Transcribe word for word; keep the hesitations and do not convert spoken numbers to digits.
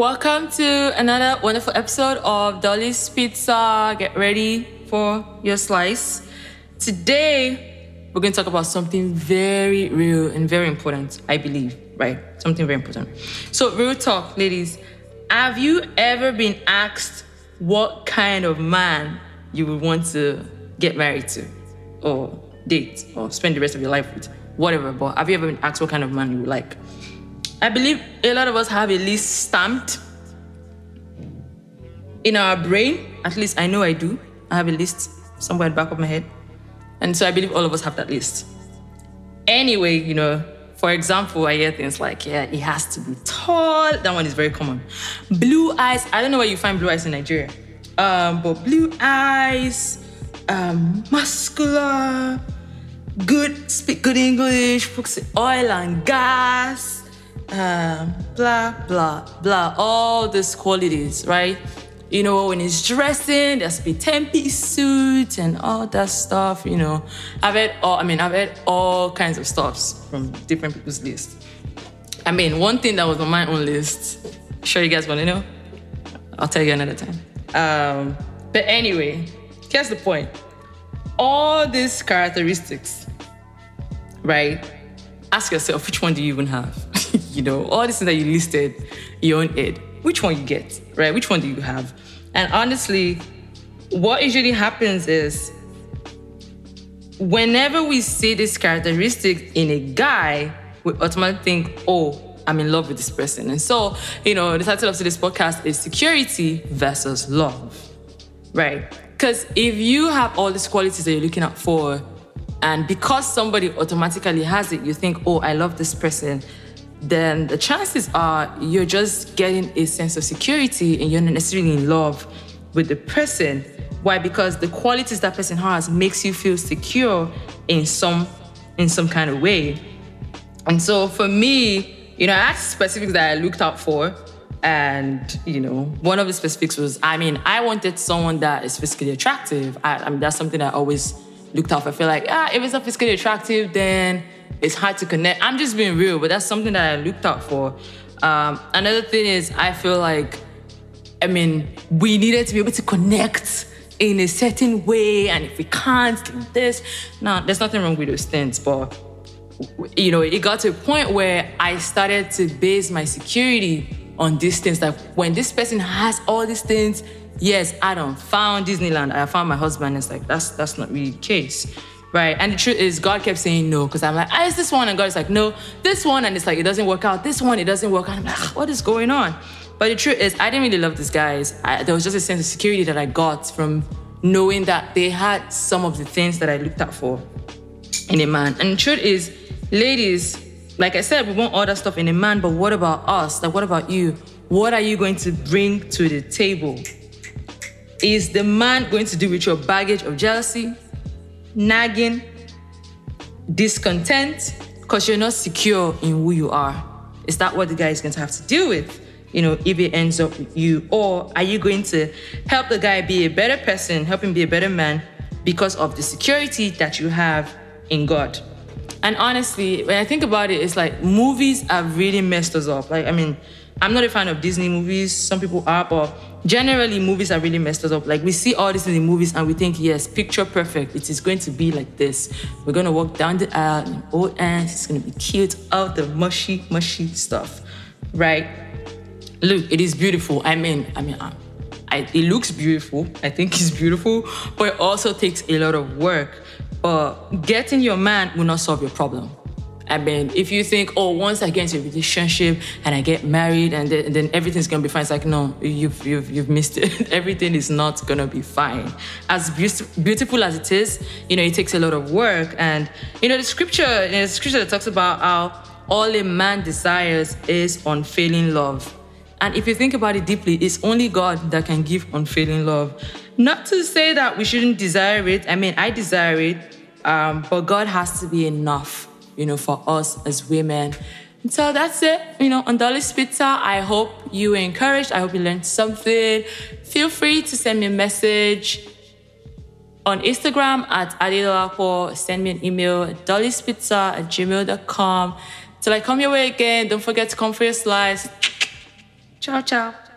Welcome to another wonderful episode of Dolly's Pizza. Get ready for your slice. Today, we're going to talk about something very real and very important, I believe, right? Something very important. So, real talk, ladies. Have you ever been asked what kind of man you would want to get married to or date or spend the rest of your life with? Whatever, but have you ever been asked what kind of man you would like? I believe a lot of us have a list stamped in our brain. At least I know I do. I have a list somewhere at the back of my head. And so I believe all of us have that list. Anyway, you know, for example, I hear things like, yeah, he has to be tall. That one is very common. Blue eyes. I don't know where you find blue eyes in Nigeria. Um, but blue eyes, um, muscular, good, speak good English, folks in oil and gas. Um, blah, blah, blah, all these qualities, right? You know, when he's dressing, there has to be ten-piece suit and all that stuff, you know. I've had all, I mean, I've had all kinds of stuffs from different people's lists. I mean, one thing that was on my own list, I'm sure you guys want to know? I'll tell you another time. Um, but anyway, here's the point. All these characteristics, right? Ask yourself, which one do you even have? You know, all these things that you listed in your own head, which one you get, right? Which one do you have? And honestly, what usually happens is whenever we see this characteristic in a guy, we automatically think, oh, I'm in love with this person. And so, you know, the title of today's podcast is Security versus Love, right? Because if you have all these qualities that you're looking out for, and because somebody automatically has it, you think, oh, I love this person, then the chances are you're just getting a sense of security and you're not necessarily in love with the person. Why? Because the qualities that person has makes you feel secure in some in some kind of way. And so for me, you know, I had specifics that I looked out for. And, you know, one of the specifics was, I mean, I wanted someone that is physically attractive. I, I mean, that's something I always looked out for. I feel like, ah, if it's not physically attractive, then it's hard to connect. I'm just being real, but that's something that I looked out for. Um, another thing is I feel like, I mean, we needed to be able to connect in a certain way. And if we can't, this, no, there's nothing wrong with those things. But, you know, it got to a point where I started to base my security on these things. Like when this person has all these things, yes, I don't found Disneyland. I found my husband. It's like, that's, that's not really the case. Right, and the truth is God kept saying no, because I'm like, ah, it's this one, and God is like, no, this one, and it's like, it doesn't work out, this one, it doesn't work out, I'm like, what is going on? But the truth is, I didn't really love these guys. I, there was just a sense of security that I got from knowing that they had some of the things that I looked out for in a man. And the truth is, ladies, like I said, we want all that stuff in a man, but what about us? Like, what about you? What are you going to bring to the table? Is the man going to do with your baggage of jealousy, nagging, discontent, because you're not secure in who you are? Is that what the guy is going to have to deal with, you know, if it ends up with you? Or are you going to help the guy be a better person, help him be a better man because of the security that you have in God? And honestly, when I think about it, it's like movies have really messed us up. Like, I mean, I'm not a fan of Disney movies. Some people are, but generally movies have really messed us up. Like, we see all this in the movies and we think, yes, picture perfect. It is going to be like this. We're going to walk down the aisle and old aunts. It's going to be cute. All the mushy, mushy stuff, right? Look, it is beautiful. I mean, I mean, I, it looks beautiful. I think it's beautiful, but it also takes a lot of work. But getting your man will not solve your problem. I mean, if you think, oh, once I get into a relationship and I get married and then, and then everything's going to be fine, it's like, no, you've you've you've missed it. Everything is not going to be fine. As be- beautiful as it is, you know, it takes a lot of work. And, you know, the scripture, you know, the scripture that talks about how all a man desires is unfailing love. And if you think about it deeply, it's only God that can give unfailing love. Not to say that we shouldn't desire it. I mean, I desire it, um, but God has to be enough, you know, for us as women. So that's it, you know, on Dolly's Pizza. I hope you were encouraged. I hope you learned something. Feel free to send me a message on Instagram at AdiDollapo. Send me an email at dollyspizza at gmail dot com. Till I come your way again, don't forget to come for your slice. Ciao, ciao.